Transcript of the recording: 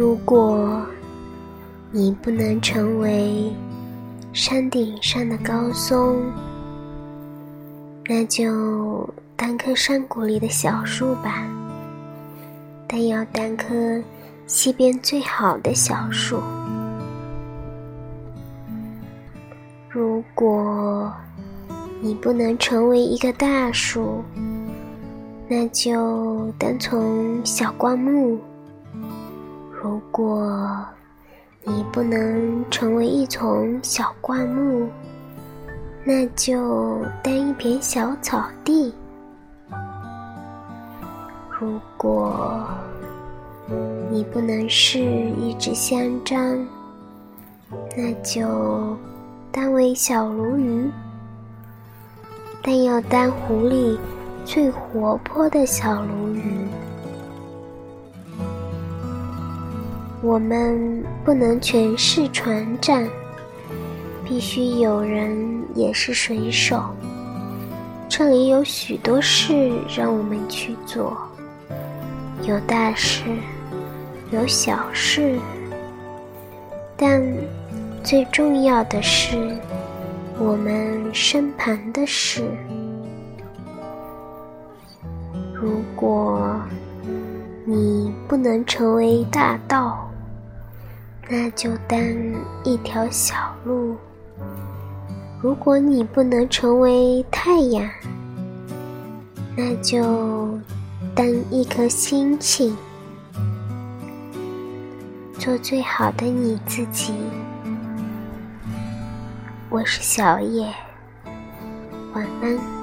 如果你不能成为山顶上的高松，那就当棵山谷里的小树吧，但要当棵西边最好的小树。如果你不能成为一个大树，那就单从小灌木。如果你不能成为一丛小灌木，那就单一片小草地。如果你不能是一只香樟，那就单为小鲈鱼，但要当湖里最活泼的小鲈鱼。我们不能全是船长，必须有人也是水手。这里有许多事让我们去做，有大事，有小事，但最重要的是我们身旁的事。如果你不能成为大道，那就当一条小路。如果你不能成为太阳，那就当一颗星星。做最好的你自己。我是小叶，晚安。